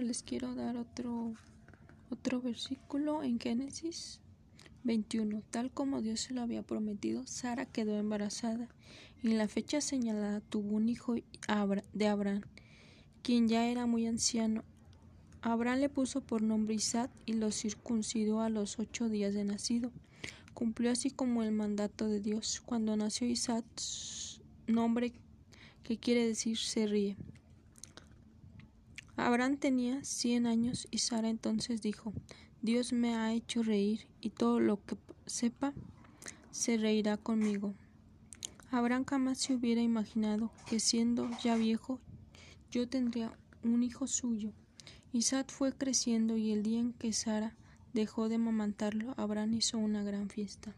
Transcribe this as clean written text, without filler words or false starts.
bueno, les quiero dar otro versículo en Génesis 21. Tal como Dios se lo había prometido, Sara quedó embarazada y en la fecha señalada tuvo un hijo de Abraham, quien ya era muy anciano. Abraham le puso por nombre Isaac y lo circuncidó a los 8 días de nacido. Cumplió así como el mandato de Dios. Cuando nació Isaac, nombre que quiere decir se ríe. Abraham tenía 100 años y Sara entonces dijo: Dios me ha hecho reír y todo lo que sepa se reirá conmigo. Abraham jamás se hubiera imaginado que siendo ya viejo yo tendría un hijo suyo. Isaac fue creciendo y el día en que Sara dejó de amamantarlo, Abraham hizo una gran fiesta.